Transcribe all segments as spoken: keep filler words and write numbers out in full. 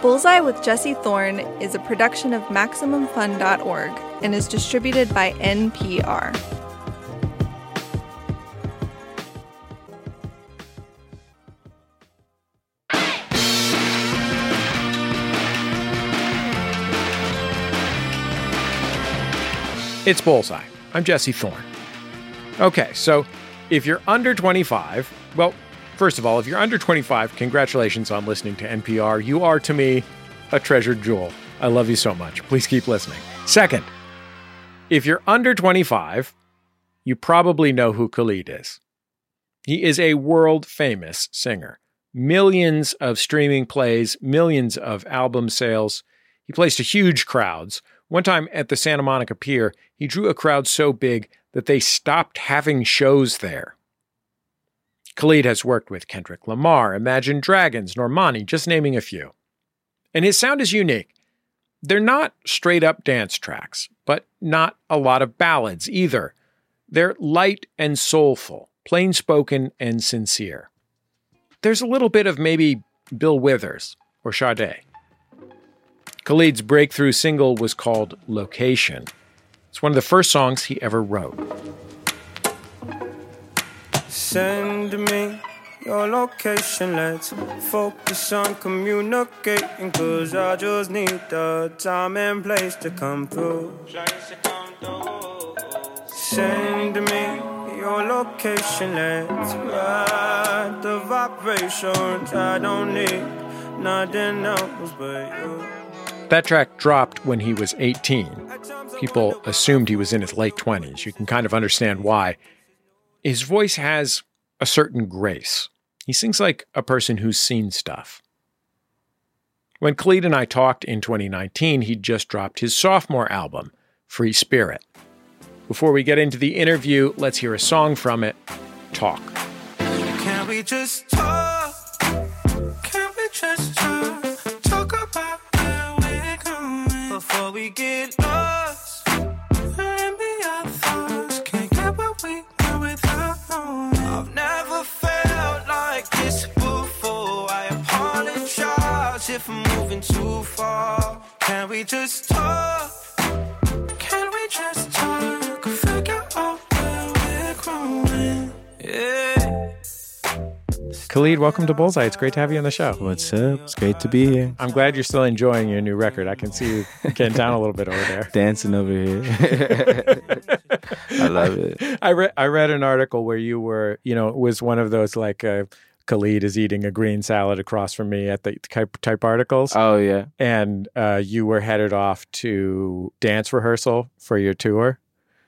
Bullseye with Jesse Thorne is a production of Maximum Fun dot org and is distributed by N P R. It's Bullseye. I'm Jesse Thorne. Okay, so if you're under twenty-five, well, first of all, if you're under twenty-five, congratulations on listening to N P R. You are, to me, a treasured jewel. I love you so much. Please keep listening. Second, if you're under twenty-five, you probably know who Khalid is. He is a world-famous singer. Millions of streaming plays, millions of album sales. He plays to huge crowds. One time at the Santa Monica Pier, he drew a crowd so big that they stopped having shows there. Khalid has worked with Kendrick Lamar, Imagine Dragons, Normani, just naming a few. And his sound is unique. They're not straight-up dance tracks, but not a lot of ballads either. They're light and soulful, plain-spoken and sincere. There's a little bit of maybe Bill Withers or Sade. Khalid's breakthrough single was called Location. It's one of the first songs he ever wrote. Send me your location, let's focus on communicating, cause I just need the time and place to come through. Send me your location, let's ride the vibrations. I don't need nothing else but you. That track dropped when he was eighteen. People assumed he was in his late twenties. You can kind of understand why. His voice has a certain grace. He sings like a person who's seen stuff. When Khalid and I talked in twenty nineteen, he'd just dropped his sophomore album, Free Spirit. Before we get into the interview, let's hear a song from it, Talk. Can we just talk? Can we just talk? Talk about where we're going before we get lost. Let me our thoughts, can't get what we do without knowing. I've never felt like this before. I apologize if I'm moving too far. Can we just talk? Can we just talk? Figure out where we're growing. Yeah. Khalid, welcome to Bullseye. It's great to have you on the show. What's up? It's great to be here. I'm glad you're still enjoying your new record. I can see you getting down a little bit over there. Dancing over here. I love it. I, re- I read an article where you were, you know, it was one of those like uh, Khalid is eating a green salad across from me at the type, type articles. Oh, yeah. And uh, you were headed off to dance rehearsal for your tour.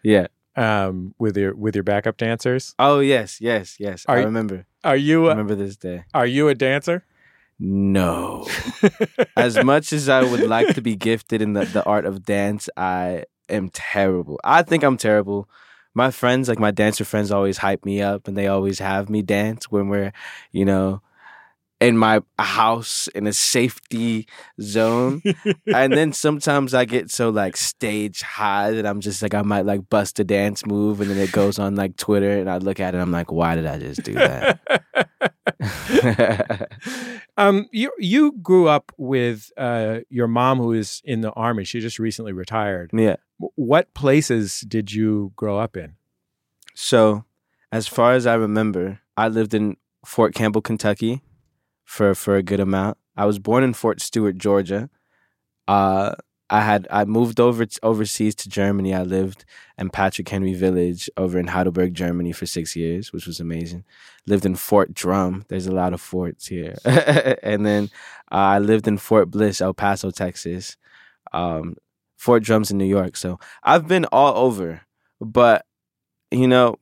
Yeah. Um, with your with your backup dancers. Oh, yes, yes, yes. Are I remember. Are you? A, I remember this day. Are you a dancer? No. As much as I would like to be gifted in the, the art of dance, I am terrible. I think I'm terrible. My friends, like my dancer friends, always hype me up, and they always have me dance when we're, you know, in my house in a safety zone. And then sometimes I get so like stage high that I'm just like, I might like bust a dance move, and then it goes on like Twitter, and I look at it and I'm like, why did I just do that? um, you you grew up with uh, your mom, who is in the Army. She just recently retired. Yeah. What places did you grow up in? So as far as I remember, I lived in Fort Campbell, Kentucky. For, for a good amount. I was born in Fort Stewart, Georgia. Uh, I had I moved over to, overseas to Germany. I lived in Patrick Henry Village over in Heidelberg, Germany for six years, which was amazing. Lived in Fort Drum. There's a lot of forts here. And then uh, I lived in Fort Bliss, El Paso, Texas. Um, Fort Drum's in New York. So I've been all over. But, you know,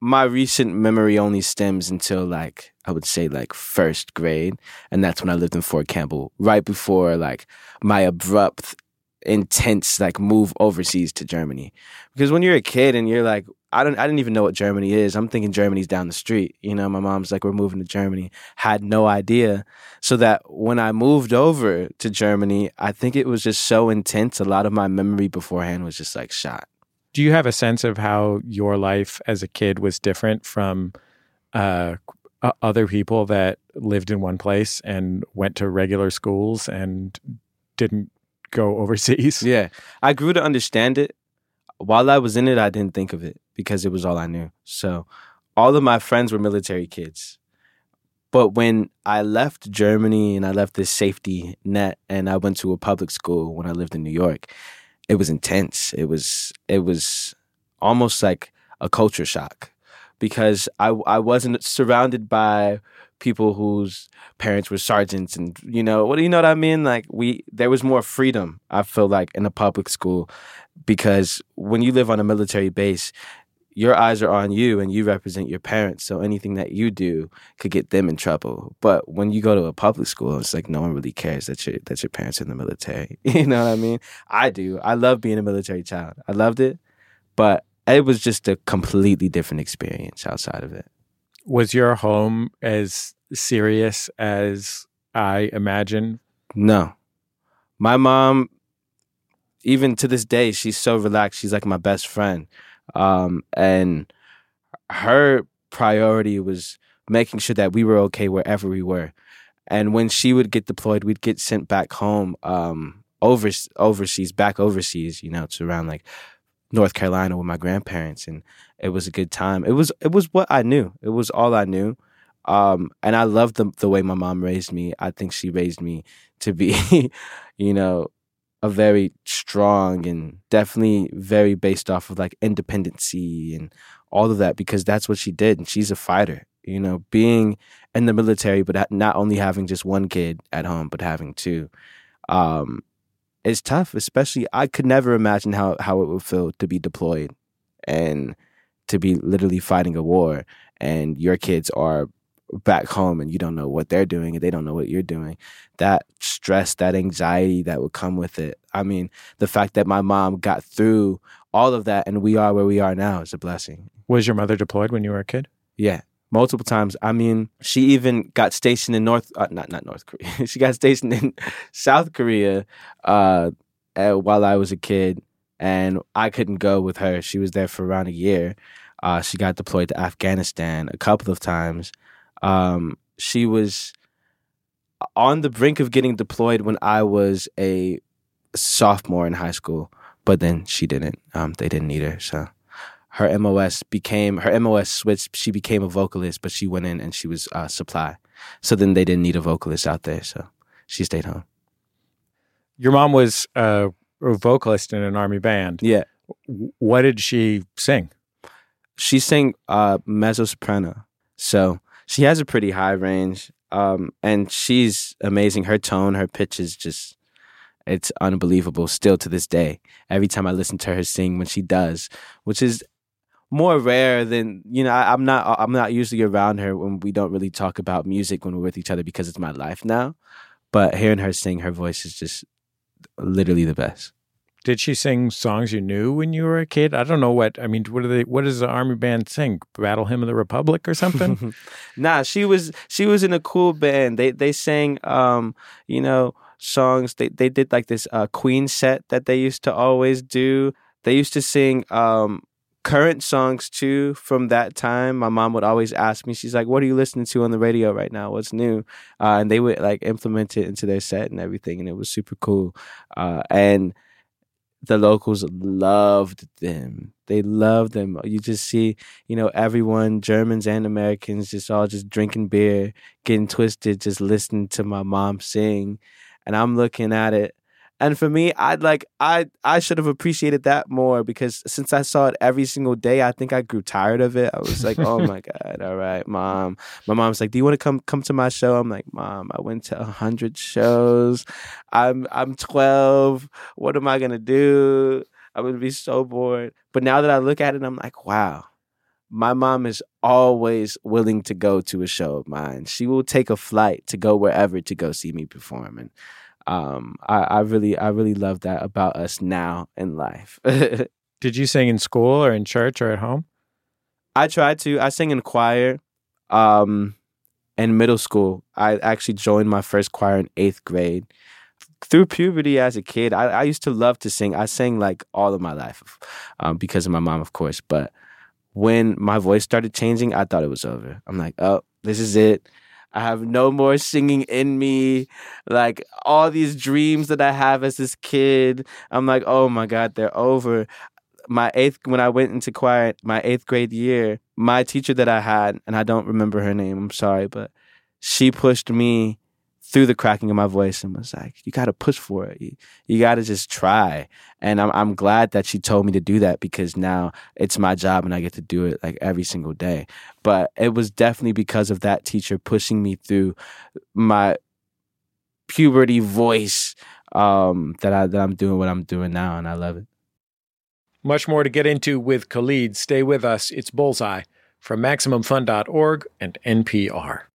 my recent memory only stems until like, I would say like first grade. And that's when I lived in Fort Campbell, right before like my abrupt, intense like move overseas to Germany. Because when you're a kid and you're like, I don't, I didn't even know what Germany is. I'm thinking Germany's down the street. You know, my mom's like, we're moving to Germany. Had no idea. So that when I moved over to Germany, I think it was just so intense. A lot of my memory beforehand was just like shot. Do you have a sense of how your life as a kid was different from, uh, uh, other people that lived in one place and went to regular schools and didn't go overseas. Yeah. I grew to understand it. While I was in it, I didn't think of it because it was all I knew. So all of my friends were military kids. But when I left Germany and I left this safety net and I went to a public school when I lived in New York, it was intense. It was it was almost like a culture shock because I, I wasn't surrounded by people whose parents were sergeants and, you know, what do you know what I mean? Like we there was more freedom, I feel like, in a public school because when you live on a military base, your eyes are on you and you represent your parents. So anything that you do could get them in trouble. But when you go to a public school, it's like no one really cares that your that your parents are in the military. You know what I mean? I do. I love being a military child. I loved it. But it was just a completely different experience outside of it. Was your home as serious as I imagine? No. My mom, even to this day, she's so relaxed. She's like my best friend. Um, and her priority was making sure that we were okay wherever we were. And when she would get deployed, we'd get sent back home, um, over, overseas, back overseas, you know, to around like North Carolina with my grandparents. And it was a good time. It was, it was what I knew. It was all I knew. Um, and I loved the, the way my mom raised me. I think she raised me to be, you know, a very strong and definitely very based off of like independency and all of that because that's what she did. And she's a fighter, you know, being in the military, but not only having just one kid at home, but having two. Um, it's tough, especially I could never imagine how, how it would feel to be deployed and to be literally fighting a war and your kids are back home and you don't know what they're doing and they don't know what you're doing. That stress, that anxiety that would come with it. I mean, the fact that my mom got through all of that and we are where we are now is a blessing. Was your mother deployed when you were a kid? Yeah, multiple times. I mean, she even got stationed in North, uh, not not North Korea. She got stationed in South Korea uh, while I was a kid and I couldn't go with her. She was there for around a year. Uh, she got deployed to Afghanistan a couple of times. Um, she was on the brink of getting deployed when I was a sophomore in high school, but then she didn't. Um, they didn't need her. So her M O S became, her M O S switched. She became a vocalist, but she went in and she was uh, supply. So then they didn't need a vocalist out there. So she stayed home. Your mom was uh, a vocalist in an army band. Yeah. What did she sing? She sang uh, mezzo-soprano. So she has a pretty high range, um, and she's amazing. Her tone, her pitch is just, it's unbelievable still to this day. Every time I listen to her sing when she does, which is more rare than, you know, I, I'm not I'm not usually around her when we don't really talk about music when we're with each other because it's my life now. But hearing her sing, her voice is just literally the best. Did she sing songs you knew when you were a kid? I don't know what, I mean, what do they, what does the army band sing? Battle Hymn of the Republic or something? Nah, she was, she was in a cool band. They, they sang, um, you know, songs. They, they did like this, uh, Queen set that they used to always do. They used to sing, um, current songs too from that time. My mom would always ask me, she's like, what are you listening to on the radio right now? What's new? Uh, and they would like implement it into their set and everything. And it was super cool. Uh, and, The locals loved them. They loved them. You just see, you know, everyone, Germans and Americans, just all just drinking beer, getting twisted, just listening to my mom sing. And I'm looking at it. And for me, I'd like, I, I should have appreciated that more because since I saw it every single day, I think I grew tired of it. I was like, oh my God, all right, mom. My mom's like, do you want to come come to my show? I'm like, mom, I went to one hundred shows. I'm I'm twelve. What am I going to do? I'm going to be so bored. But now that I look at it, I'm like, wow. My mom is always willing to go to a show of mine. She will take a flight to go wherever to go see me perform. And Um, I, I really, I really love that about us now in life. Did you sing in school or in church or at home? I tried to. I sang in choir. Um, in middle school, I actually joined my first choir in eighth grade. Through puberty as a kid, I, I used to love to sing. I sang like all of my life, um, because of my mom, of course. But when my voice started changing, I thought it was over. I'm like, oh, this is it. I have no more singing in me. Like, all these dreams that I have as this kid, I'm like, oh my God, they're over. My eighth, when I went into choir, my eighth grade year, my teacher that I had, and I don't remember her name, I'm sorry, but she pushed me through the cracking of my voice and was like, you got to push for it. You, you got to just try. And I'm I'm glad that she told me to do that, because now it's my job and I get to do it like every single day. But it was definitely because of that teacher pushing me through my puberty voice um, that, I, that I'm doing what I'm doing now, and I love it. Much more to get into with Khalid. Stay with us. It's Bullseye from Maximum Fun dot org and N P R.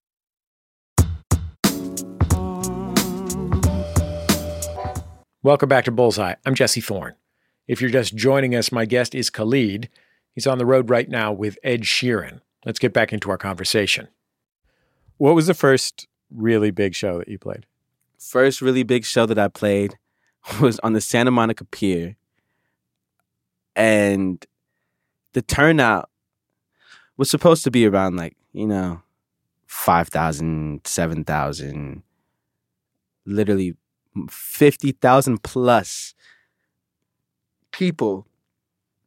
Welcome back to Bullseye. I'm Jesse Thorne. If you're just joining us, my guest is Khalid. He's on the road right now with Ed Sheeran. Let's get back into our conversation. What was the first really big show that you played? First really big show that I played was on the Santa Monica Pier. And the turnout was supposed to be around, like, you know, five thousand, seven thousand, literally fifty thousand plus people,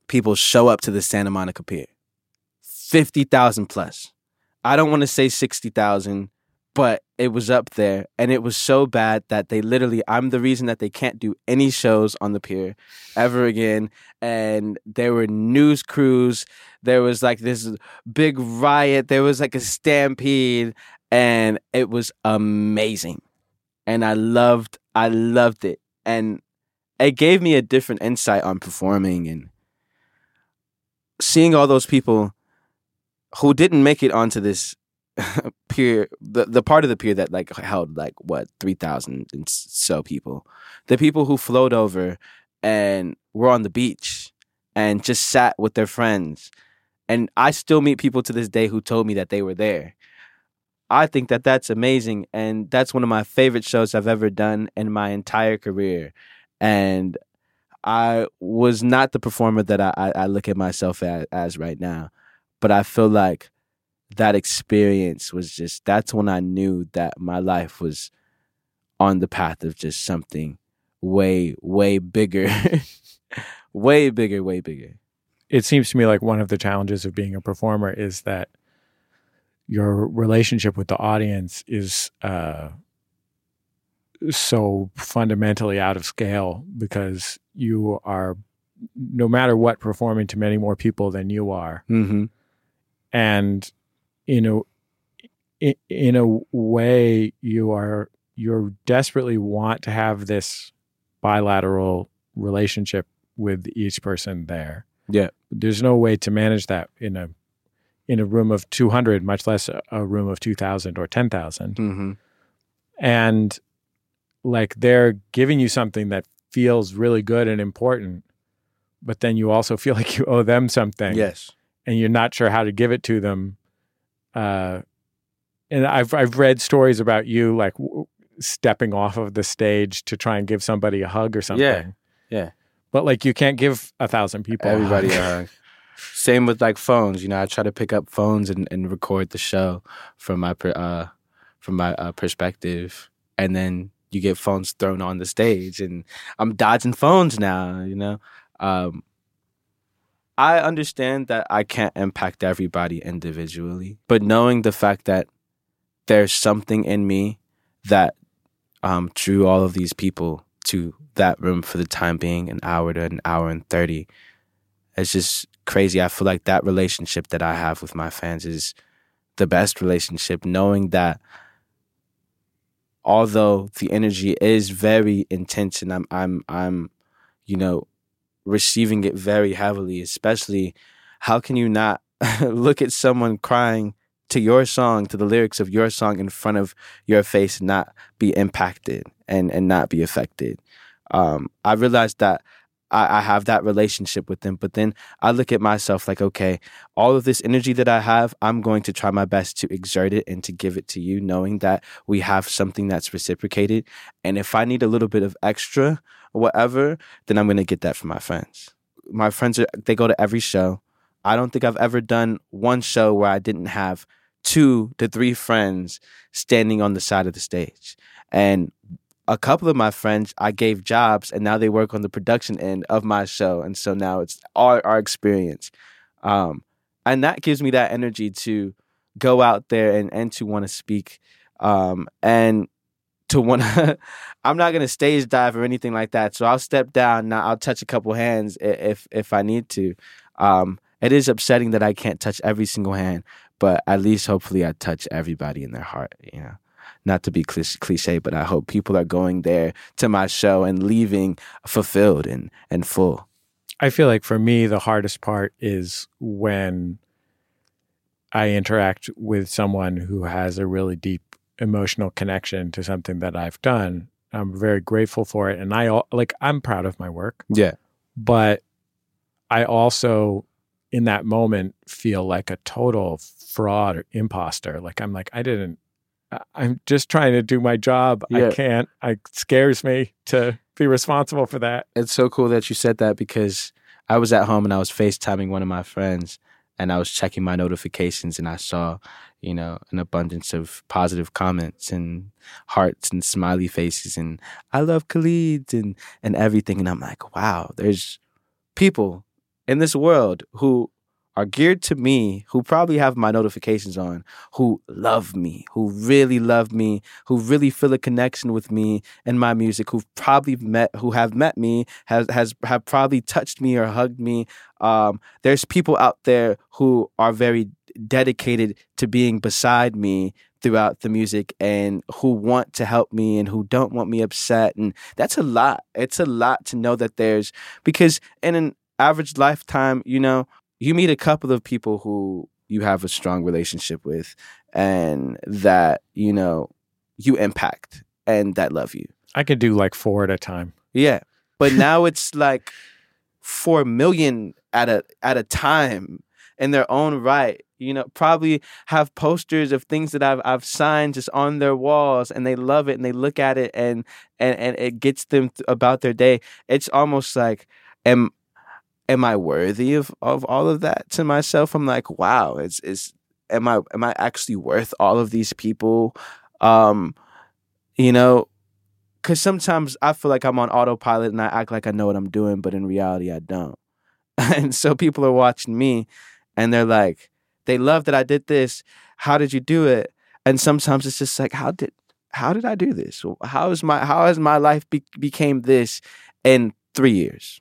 people show up to the Santa Monica Pier. fifty thousand plus. I don't want to say sixty thousand, but it was up there. And it was so bad that they literally, I'm the reason that they can't do any shows on the pier ever again. And there were news crews. There was like this big riot. There was like a stampede. And it was amazing. And I loved, I loved it. And it gave me a different insight on performing and seeing all those people who didn't make it onto this pier, the, the part of the pier that like held like what, three thousand and so people. The people who flowed over and were on the beach and just sat with their friends. And I still meet people to this day who told me that they were there. I think that that's amazing. And that's one of my favorite shows I've ever done in my entire career. And I was not the performer that I, I, I look at myself as, as right now. But I feel like that experience was just, that's when I knew that my life was on the path of just something way, way bigger. Way bigger, way bigger. It seems to me like one of the challenges of being a performer is that your relationship with the audience is uh, so fundamentally out of scale, because you are, no matter what, performing to many more people than you are. Mm-hmm. And in a, in a way, you are you desperately want to have this bilateral relationship with each person there. Yeah. There's no way to manage that in a in a room of two hundred, much less a room of two thousand or ten thousand. Mm-hmm. And like, they're giving you something that feels really good and important, but then you also feel like you owe them something. Yes. And you're not sure how to give it to them. Uh, and I've, I've read stories about you like w- stepping off of the stage to try and give somebody a hug or something. Yeah. Yeah. But like, you can't give a thousand people everybody a hug. A hug. Same with like phones, you know. I try to pick up phones and, and record the show from my uh, from my uh, perspective, and then you get phones thrown on the stage, and I'm dodging phones now. You know, um, I understand that I can't impact everybody individually, but knowing the fact that there's something in me that um, drew all of these people to that room for the time being, an hour to an hour and thirty, it's just crazy. I feel like that relationship that I have with my fans is the best relationship, knowing that although the energy is very intense and I'm I'm I'm you know receiving it very heavily, especially how can you not look at someone crying to your song, to the lyrics of your song in front of your face and not be impacted and, and not be affected. Um, I realized that I have that relationship with them. But then I look at myself like, okay, all of this energy that I have, I'm going to try my best to exert it and to give it to you, knowing that we have something that's reciprocated. And if I need a little bit of extra or whatever, then I'm going to get that from my friends. My friends, are, they go to every show. I don't think I've ever done one show where I didn't have two to three friends standing on the side of the stage. And a couple of my friends, I gave jobs, and now they work on the production end of my show. And so now it's our, our experience. Um, and that gives me that energy to go out there and, and to want to speak. Um, and to want to, I'm not going to stage dive or anything like that. So I'll step down. Now I'll touch a couple hands if if I need to. Um, it is upsetting that I can't touch every single hand, but at least hopefully I touch everybody in their heart, you know. Not to be cliche, but I hope people are going there to my show and leaving fulfilled and, and full. I feel like for me, the hardest part is when I interact with someone who has a really deep emotional connection to something that I've done. I'm very grateful for it. And I like, I'm proud of my work. Yeah. But I also, in that moment, feel like a total fraud or imposter. Like, I'm like, I didn't, I'm just trying to do my job. Yeah. I can't. It scares me to be responsible for that. It's so cool that you said that, because I was at home and I was FaceTiming one of my friends and I was checking my notifications and I saw, you know, an abundance of positive comments and hearts and smiley faces and I love Khalid and, and everything. And I'm like, wow, there's people in this world who are geared to me, who probably have my notifications on, who love me, who really love me, who really feel a connection with me and my music, who've probably met, who have met me, has has have probably touched me or hugged me. Um, there's people out there who are very dedicated to being beside me throughout the music and who want to help me and who don't want me upset. And that's a lot. It's a lot to know that there's, because in an average lifetime, you know, you meet a couple of people who you have a strong relationship with and that, you know, you impact and that love you. I could do like four at a time. Yeah. But now it's like four million at a at a time in their own right. You know, probably have posters of things that I've I've signed just on their walls, and they love it and they look at it and and, and it gets them th- about their day. It's almost like, am Am I worthy of, of all of that to myself? I'm like, wow, it's it's am I am I actually worth all of these people? Um, you know, because sometimes I feel like I'm on autopilot and I act like I know what I'm doing, but in reality, I don't. And so people are watching me and they're like, they love that I did this. How did you do it? And sometimes it's just like, how did how did I do this? How is my how has my life be- became this in three years?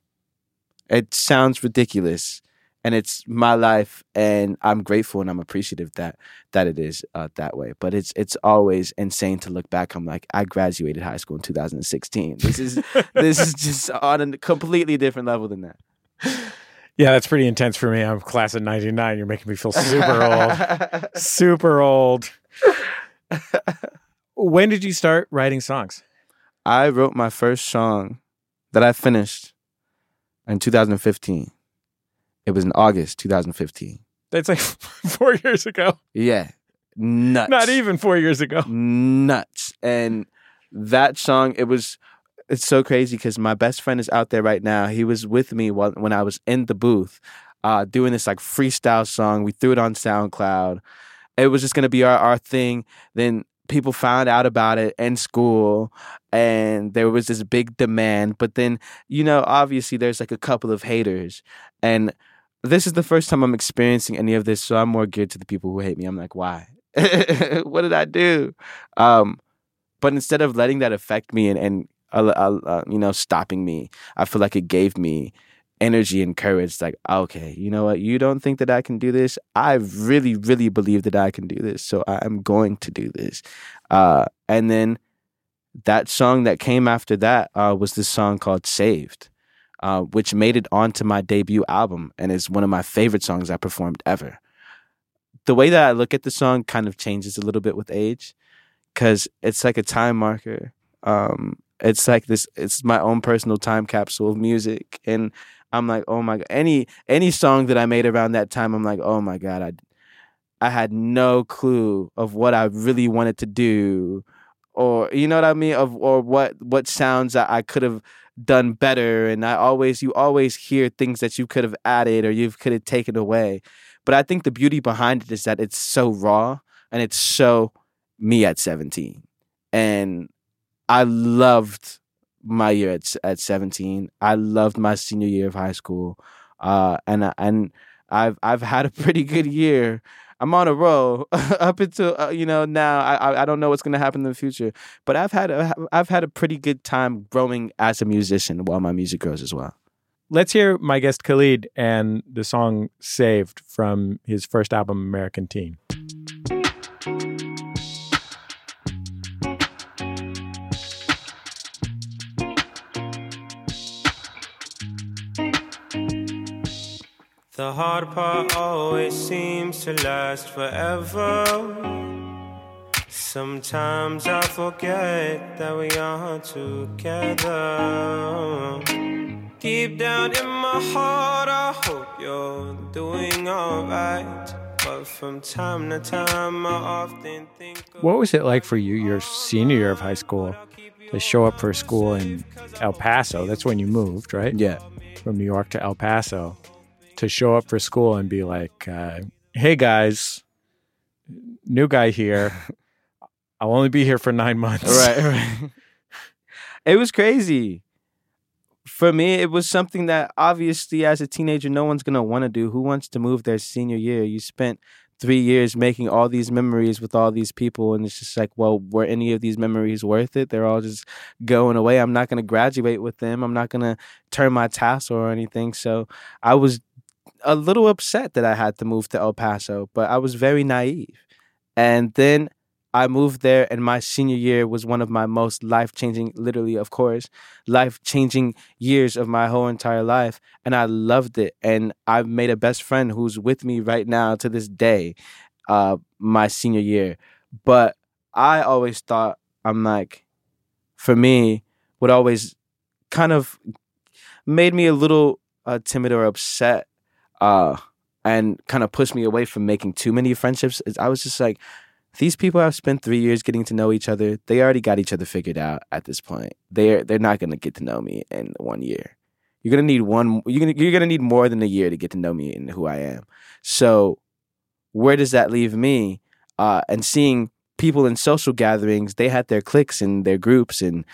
It sounds ridiculous, and it's my life, and I'm grateful and I'm appreciative that that it is uh, that way. But it's it's always insane to look back. I'm like, I graduated high school in two thousand sixteen. This is this is just on a completely different level than that. Yeah, that's pretty intense for me. I'm class of ninety-nine. You're making me feel super old, super old. When did you start writing songs? I wrote my first song that I finished in two thousand fifteen. It was in August two thousand fifteen. That's like four years ago. Yeah. Nuts. Not even four years ago. Nuts. And that song, it was, it's so crazy because my best friend is out there right now. He was with me while, when I was in the booth uh, doing this like freestyle song. We threw it on SoundCloud. It was just going to be our, our thing. Then people found out about it in school and there was this big demand. But then, you know, obviously there's like a couple of haters. And this is the first time I'm experiencing any of this. So I'm more geared to the people who hate me. I'm like, why? What did I do? Um, but instead of letting that affect me and, and uh, uh, you know, stopping me, I feel like it gave me energy and courage. Like, okay, you know what? You don't think that I can do this? I really, really believe that I can do this. So I'm going to do this. Uh, and then that song that came after that uh, was this song called Saved, uh, which made it onto my debut album. And is one of my favorite songs I performed ever. The way that I look at the song kind of changes a little bit with age because it's like a time marker. Um, it's like this, it's my own personal time capsule of music. And I'm like, oh my God, any any song that I made around that time, I'm like, oh my God, I, I had no clue of what I really wanted to do, or you know what I mean, of or what what sounds I, I could have done better. And I always, you always hear things that you could have added or you could have taken away. But I think the beauty behind it is that it's so raw and it's so me at seventeen. And I loved my year at at seventeen. I loved my senior year of high school. Uh, and and I've I've had a pretty good year. I'm on a roll up until uh, you know now. I I don't know what's gonna happen in the future, but I've had a, I've had a pretty good time growing as a musician while my music grows as well. Let's hear my guest Khalid and the song "Saved" from his first album, American Teen. The hard part always seems to last forever. Sometimes I forget that we are together. Deep down in my heart, I hope you're doing alright. But from time to time, I often think. What was it like for you, your senior year of high school, to show up for school in El Paso? That's when you moved, right? Yeah. From New York to El Paso. To show up for school and be like, uh, hey guys, new guy here. I'll only be here for nine months. Right, right. It was crazy. For me, it was something that obviously as a teenager, no one's going to want to do. Who wants to move their senior year? You spent three years making all these memories with all these people. And it's just like, well, were any of these memories worth it? They're all just going away. I'm not going to graduate with them. I'm not going to turn my tassel or anything. So I was a little upset that I had to move to El Paso, but I was very naive. And then I moved there, and my senior year was one of my most life-changing, literally, of course, life-changing years of my whole entire life. And I loved it. And I've made a best friend who's with me right now to this day, uh, my senior year. But I always thought, I'm like, for me, what always kind of made me a little uh, timid or upset Uh, and kind of pushed me away from making too many friendships. I was just like, these people have spent three years getting to know each other. They already got each other figured out at this point. They're they're not gonna get to know me in one year. You're gonna need one. You're gonna you're gonna need more than a year to get to know me and who I am. So, where does that leave me? Uh, and seeing people in social gatherings, they had their cliques and their groups, and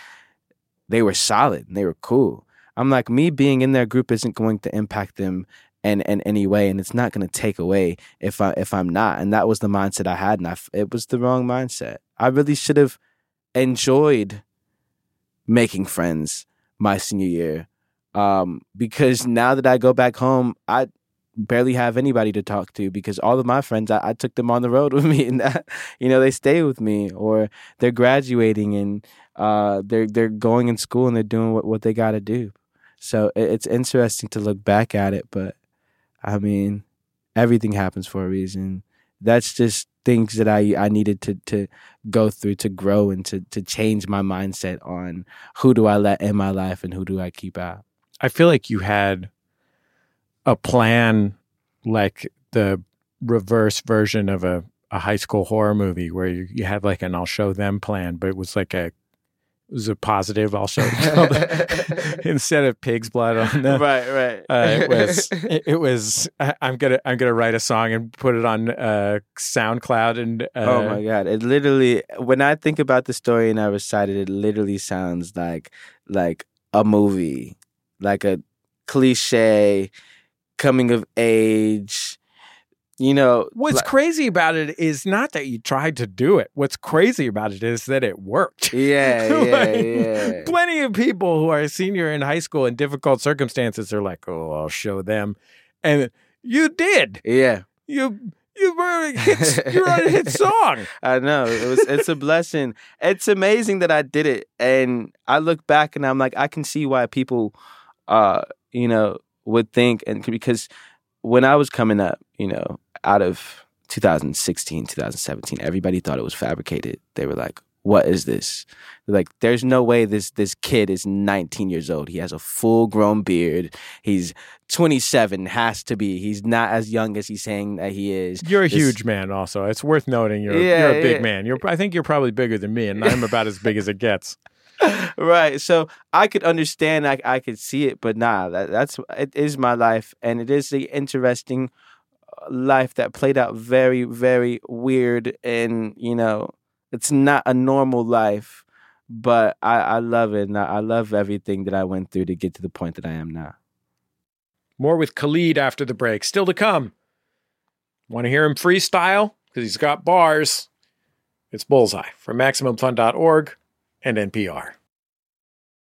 they were solid and they were cool. I'm like, me being in their group isn't going to impact them And and anyway, and it's not going to take away if I if I'm not. And that was the mindset I had, and I, it was the wrong mindset. I really should have enjoyed making friends my senior year, um, because now that I go back home, I barely have anybody to talk to because all of my friends, I, I took them on the road with me, and that, you know, they stay with me or they're graduating and uh, they're they're going in school and they're doing what what they got to do. So it, it's interesting to look back at it, but. I mean, everything happens for a reason. That's just things that I, I needed to, to go through to grow and to, to change my mindset on who do I let in my life and who do I keep out. I feel like you had a plan like the reverse version of a, a high school horror movie where you, you had like an I'll show them plan, but it was like a It was a positive also. Instead of pig's blood on them. Right, right. Uh, it was, it, it was, I, I'm going to, I'm going to write a song and put it on uh, SoundCloud. And uh, oh my God. It literally, when I think about the story and I recite it, it literally sounds like, like a movie, like a cliche coming of age. You know, what's like, crazy about it is not that you tried to do it. What's crazy about it is that it worked. Yeah, like, yeah, yeah. Plenty of people who are a senior in high school in difficult circumstances are like, "Oh, I'll show them," and you did. Yeah, you you were a hit, you wrote a hit song. I know it was. It's a blessing. It's amazing that I did it, and I look back and I'm like, I can see why people, uh, you know, would think, and because when I was coming up, you know. Out of two thousand sixteen, two thousand seventeen, everybody thought it was fabricated. They were like, what is this? They're like, there's no way this this kid is nineteen years old. He has a full-grown beard. He's twenty-seven, has to be. He's not as young as he's saying that he is. You're a this, huge man also. It's worth noting you're, yeah, you're a big yeah. man. You're, I think you're probably bigger than me, and I'm about as big as it gets. Right. So I could understand, I, I could see it, but nah, that, that's, it is my life. And it is the interesting life that played out very, very weird. And, you know, it's not a normal life, but I, I love it. And I, I love everything that I went through to get to the point that I am now. More with Khalid after the break. Still to come. Want to hear him freestyle? Because he's got bars. It's Bullseye from Maximum Fun dot org and N P R.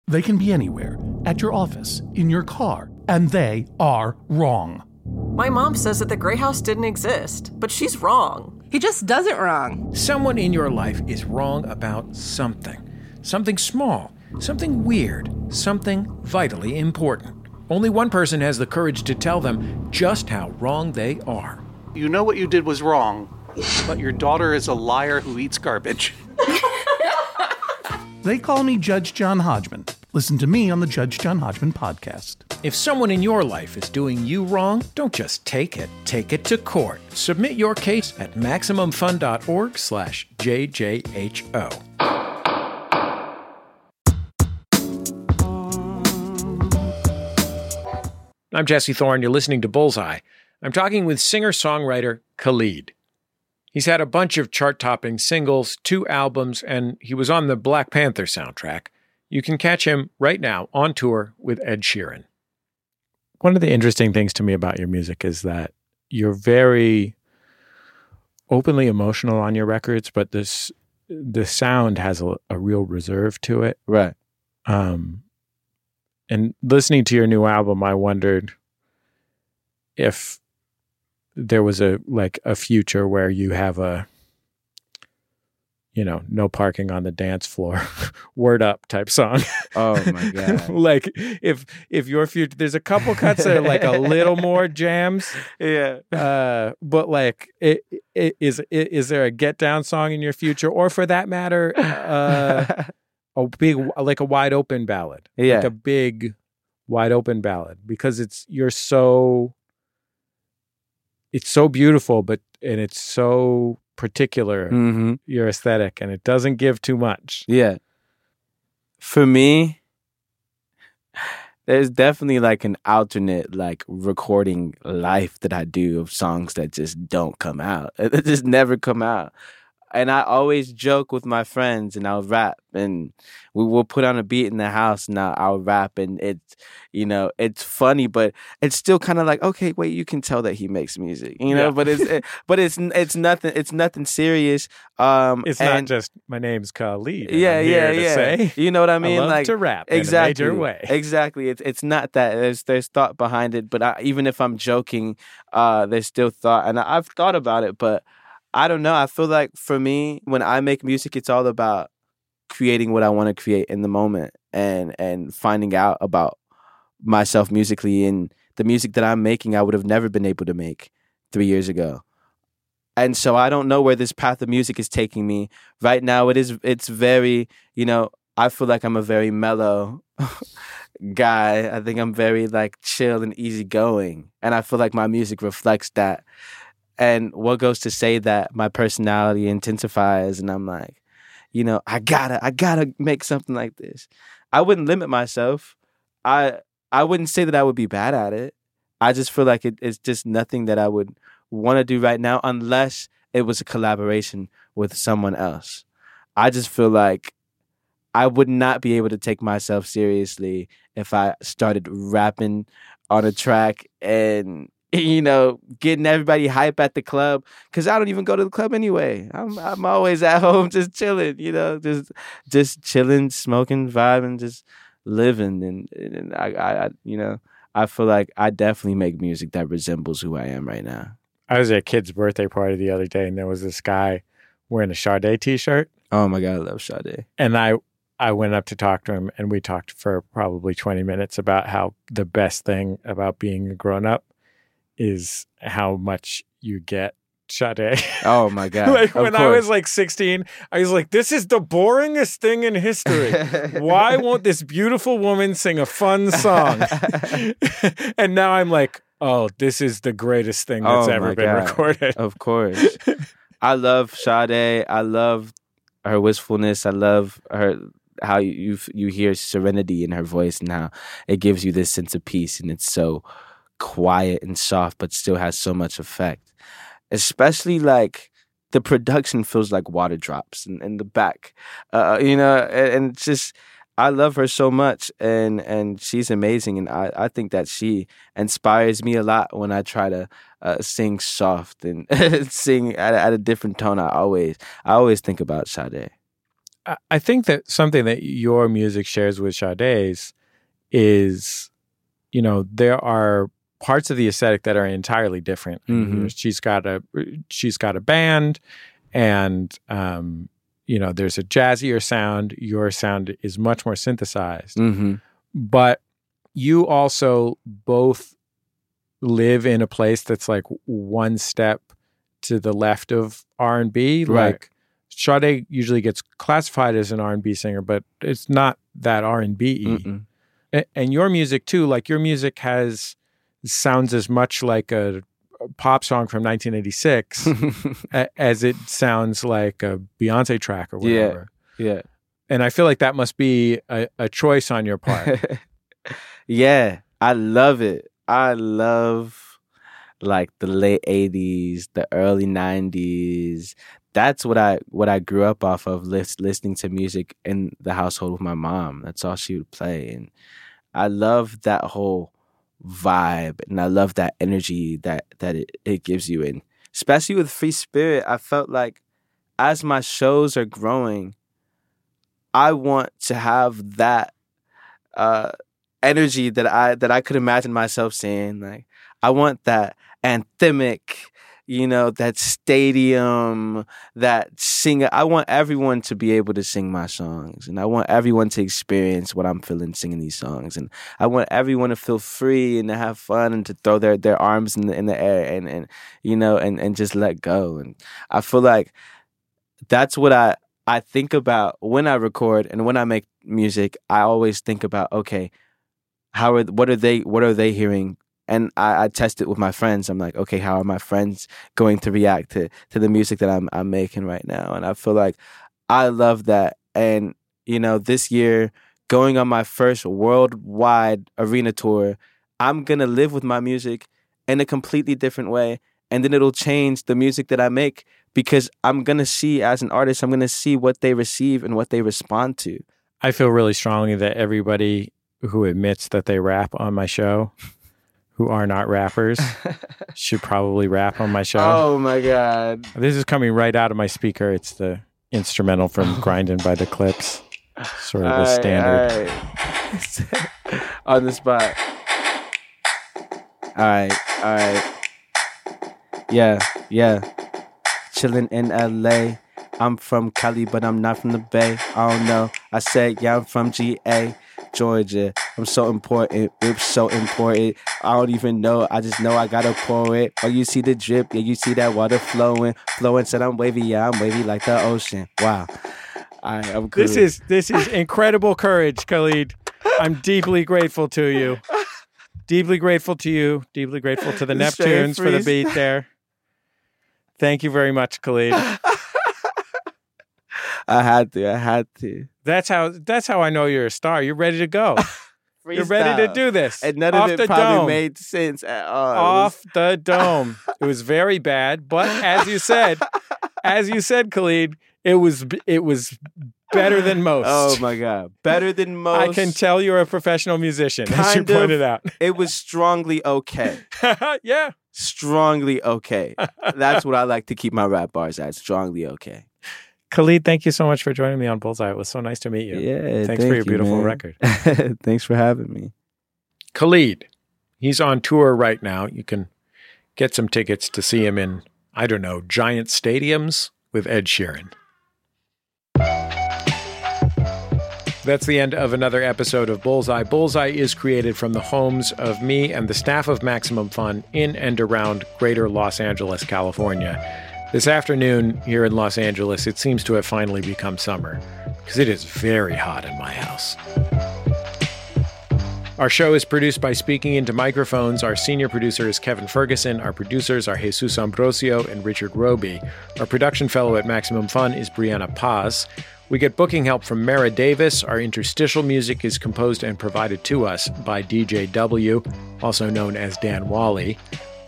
They can be anywhere, at your office, in your car, and they are wrong. My mom says that the Grey House didn't exist, but she's wrong. He just does it wrong. Someone in your life is wrong about something. Something small, something weird, something vitally important. Only one person has the courage to tell them just how wrong they are. You know what you did was wrong, but your daughter is a liar who eats garbage. They call me Judge John Hodgman. Listen to me on the Judge John Hodgman podcast. If someone in your life is doing you wrong, don't just take it. Take it to court. Submit your case at MaximumFun.org slash JJHO. I'm Jesse Thorne. You're listening to Bullseye. I'm talking with singer-songwriter Khalid. He's had a bunch of chart-topping singles, two albums, and he was on the Black Panther soundtrack. You can catch him right now on tour with Ed Sheeran. One of the interesting things to me about your music is that you're very openly emotional on your records, but this the sound has a, a real reserve to it. Right. Um, and listening to your new album, I wondered if there was a like a future where you have a, you know, no parking on the dance floor, word up type song. Oh my God. Like if, if your future, there's a couple cuts that are like a little more jams. Yeah. Uh, but like, it, it, is, it, is there a get down song in your future, or for that matter, uh, a big, like a wide open ballad? Yeah. Like a big wide open ballad, because it's, you're so, it's so beautiful, but, and it's so particular, mm-hmm. your aesthetic, and it doesn't give too much. Yeah. For me, there's definitely like an alternate, like recording life that I do of songs that just don't come out. They just never come out. And I always joke with my friends, and I'll rap, and we will put on a beat in the house, and I'll, I'll rap, and it's, you know, it's funny, but it's still kind of like, okay, wait, you can tell that he makes music, you know, yeah. but it's, it, but it's, it's nothing, it's nothing serious. Um, it's and, not just my name's Khalid. Yeah, I'm yeah, here yeah. To say, you know what I mean? I love like to rap exactly, in a major way. Exactly. It's it's not that. There's there's thought behind it, but I, even if I'm joking, uh, there's still thought, and I, I've thought about it, but. I don't know. I feel like for me, when I make music, it's all about creating what I want to create in the moment, and and finding out about myself musically, and the music that I'm making I would have never been able to make three years ago. And so I don't know where this path of music is taking me. Right now, it is it's very, you know, I feel like I'm a very mellow guy. I think I'm very like chill and easygoing. And I feel like my music reflects that. And what goes to say that my personality intensifies, and I'm like, you know, I gotta, I gotta make something like this. I wouldn't limit myself. I I wouldn't say that I would be bad at it. I just feel like it, it's just nothing that I would want to do right now, unless it was a collaboration with someone else. I just feel like I would not be able to take myself seriously if I started rapping on a track and, you know, getting everybody hype at the club, because I don't even go to the club anyway. I'm I'm always at home just chilling, you know, just just chilling, smoking, vibing, just living. And, and I, I, you know, I feel like I definitely make music that resembles who I am right now. I was at a kid's birthday party the other day, and there was this guy wearing a Sade t-shirt. Oh my God, I love Sade. And I, I went up to talk to him, and we talked for probably twenty minutes about how the best thing about being a grown-up is how much you get Sade. Oh my God. Like when I was like sixteen, I was like, this is the boringest thing in history. Why won't this beautiful woman sing a fun song? And now I'm like, oh, this is the greatest thing that's oh ever been God. recorded. Of course. I love Sade. I love her wistfulness. I love her how you you hear serenity in her voice and how it gives you this sense of peace, and it's so quiet and soft but still has so much effect. Especially like the production feels like water drops in, in the back, uh, you know, and, and it's just, I love her so much, and, and she's amazing. And I, I think that she inspires me a lot when I try to uh, sing soft and sing at, at a different tone. I always I always think about Sade. I think that something that your music shares with Sade's is, you know, there are parts of the aesthetic that are entirely different. Mm-hmm. She's got a she's got a band, and um, you know, there's a jazzier sound. Your sound is much more synthesized. Mm-hmm. But you also both live in a place that's like one step to the left of R and B. Right. Like Sade usually gets classified as an R and B singer, but it's not that R and B-y. And, and your music too, like your music has sounds as much like a pop song from nineteen eighty-six a, as it sounds like a Beyonce track or whatever. Yeah, yeah. And I feel like that must be a, a choice on your part. Yeah, I love it. I love like the late eighties, the early nineties. That's what I what I grew up off of, list, listening to music in the household with my mom. That's all she would play. And I love that whole vibe, and I love that energy that that it, it gives you. And especially with Free Spirit, I felt like as my shows are growing, I want to have that uh energy that I that I could imagine myself seeing. Like I want that anthemic, you know, that stadium, that singer. I want everyone to be able to sing my songs, and I want everyone to experience what I'm feeling singing these songs, and I want everyone to feel free and to have fun and to throw their, their arms in the, in the air and, and you know, and, and just let go. And I feel like that's what I, I think about when I record and when I make music. I always think about, okay, how are what are they what are they hearing? And I, I test it with my friends. I'm like, okay, how are my friends going to react to, to the music that I'm I'm making right now? And I feel like I love that. And, you know, this year, going on my first worldwide arena tour, I'm going to live with my music in a completely different way. And then it'll change the music that I make, because I'm going to see, as an artist, I'm going to see what they receive and what they respond to. I feel really strongly that everybody who admits that they rap on my show who are not rappers should probably rap on my show. Oh my God. This is coming right out of my speaker. It's the instrumental from Grinding by the Clips. Sort of all the right, standard. Right. On the spot. All right. All right. Yeah. Yeah. Chilling in L A. I'm from Cali, but I'm not from the Bay. I don't know. I said, yeah, I'm from G A. Georgia. I'm so important. It's so important. I don't even know. I just know I gotta pour it. Oh, you see the drip. Yeah, you see that water flowing. Flowing said I'm wavy. Yeah, I'm wavy like the ocean. Wow. All right, I'm good. This is, this is incredible courage, Khalid. I'm deeply grateful to you. Deeply grateful to you. Deeply grateful to the Neptunes for the beat there. Thank you very much, Khalid. I had to. I had to. That's how. That's how I know you're a star. You're ready to go. You're ready to do this. And none Off of it probably dome. Made sense at all. Off was... the dome. It was very bad, but as you said, as you said, Khalid, it was it was better than most. Oh my God, better than most. I can tell you're a professional musician, kind as you of, pointed out. It was strongly okay. Yeah, strongly okay. That's what I like to keep my rap bars at. Strongly okay. Khalid, thank you so much for joining me on Bullseye. It was so nice to meet you. Yeah, Thanks thank for your beautiful you, record. Thanks for having me. Khalid, he's on tour right now. You can get some tickets to see him in, I don't know, giant stadiums with Ed Sheeran. That's the end of another episode of Bullseye. Bullseye is created from the homes of me and the staff of Maximum Fun in and around greater Los Angeles, California. This afternoon here in Los Angeles, it seems to have finally become summer, because it is very hot in my house. Our show is produced by Speaking Into Microphones. Our senior producer is Kevin Ferguson. Our producers are Jesus Ambrosio and Richard Roby. Our production fellow at Maximum Fun is Brianna Paz. We get booking help from Mara Davis. Our interstitial music is composed and provided to us by D J W, also known as Dan Wally.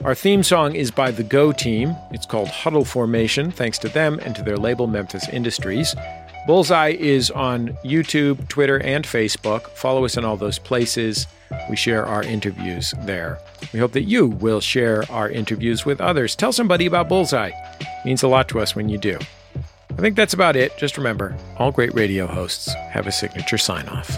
Our theme song is by The Go Team. It's called Huddle Formation, thanks to them and to their label Memphis Industries. Bullseye is on YouTube, Twitter, and Facebook. Follow us in all those places. We share our interviews there. We hope that you will share our interviews with others. Tell somebody about Bullseye. It means a lot to us when you do. I think that's about it. Just remember, all great radio hosts have a signature sign-off.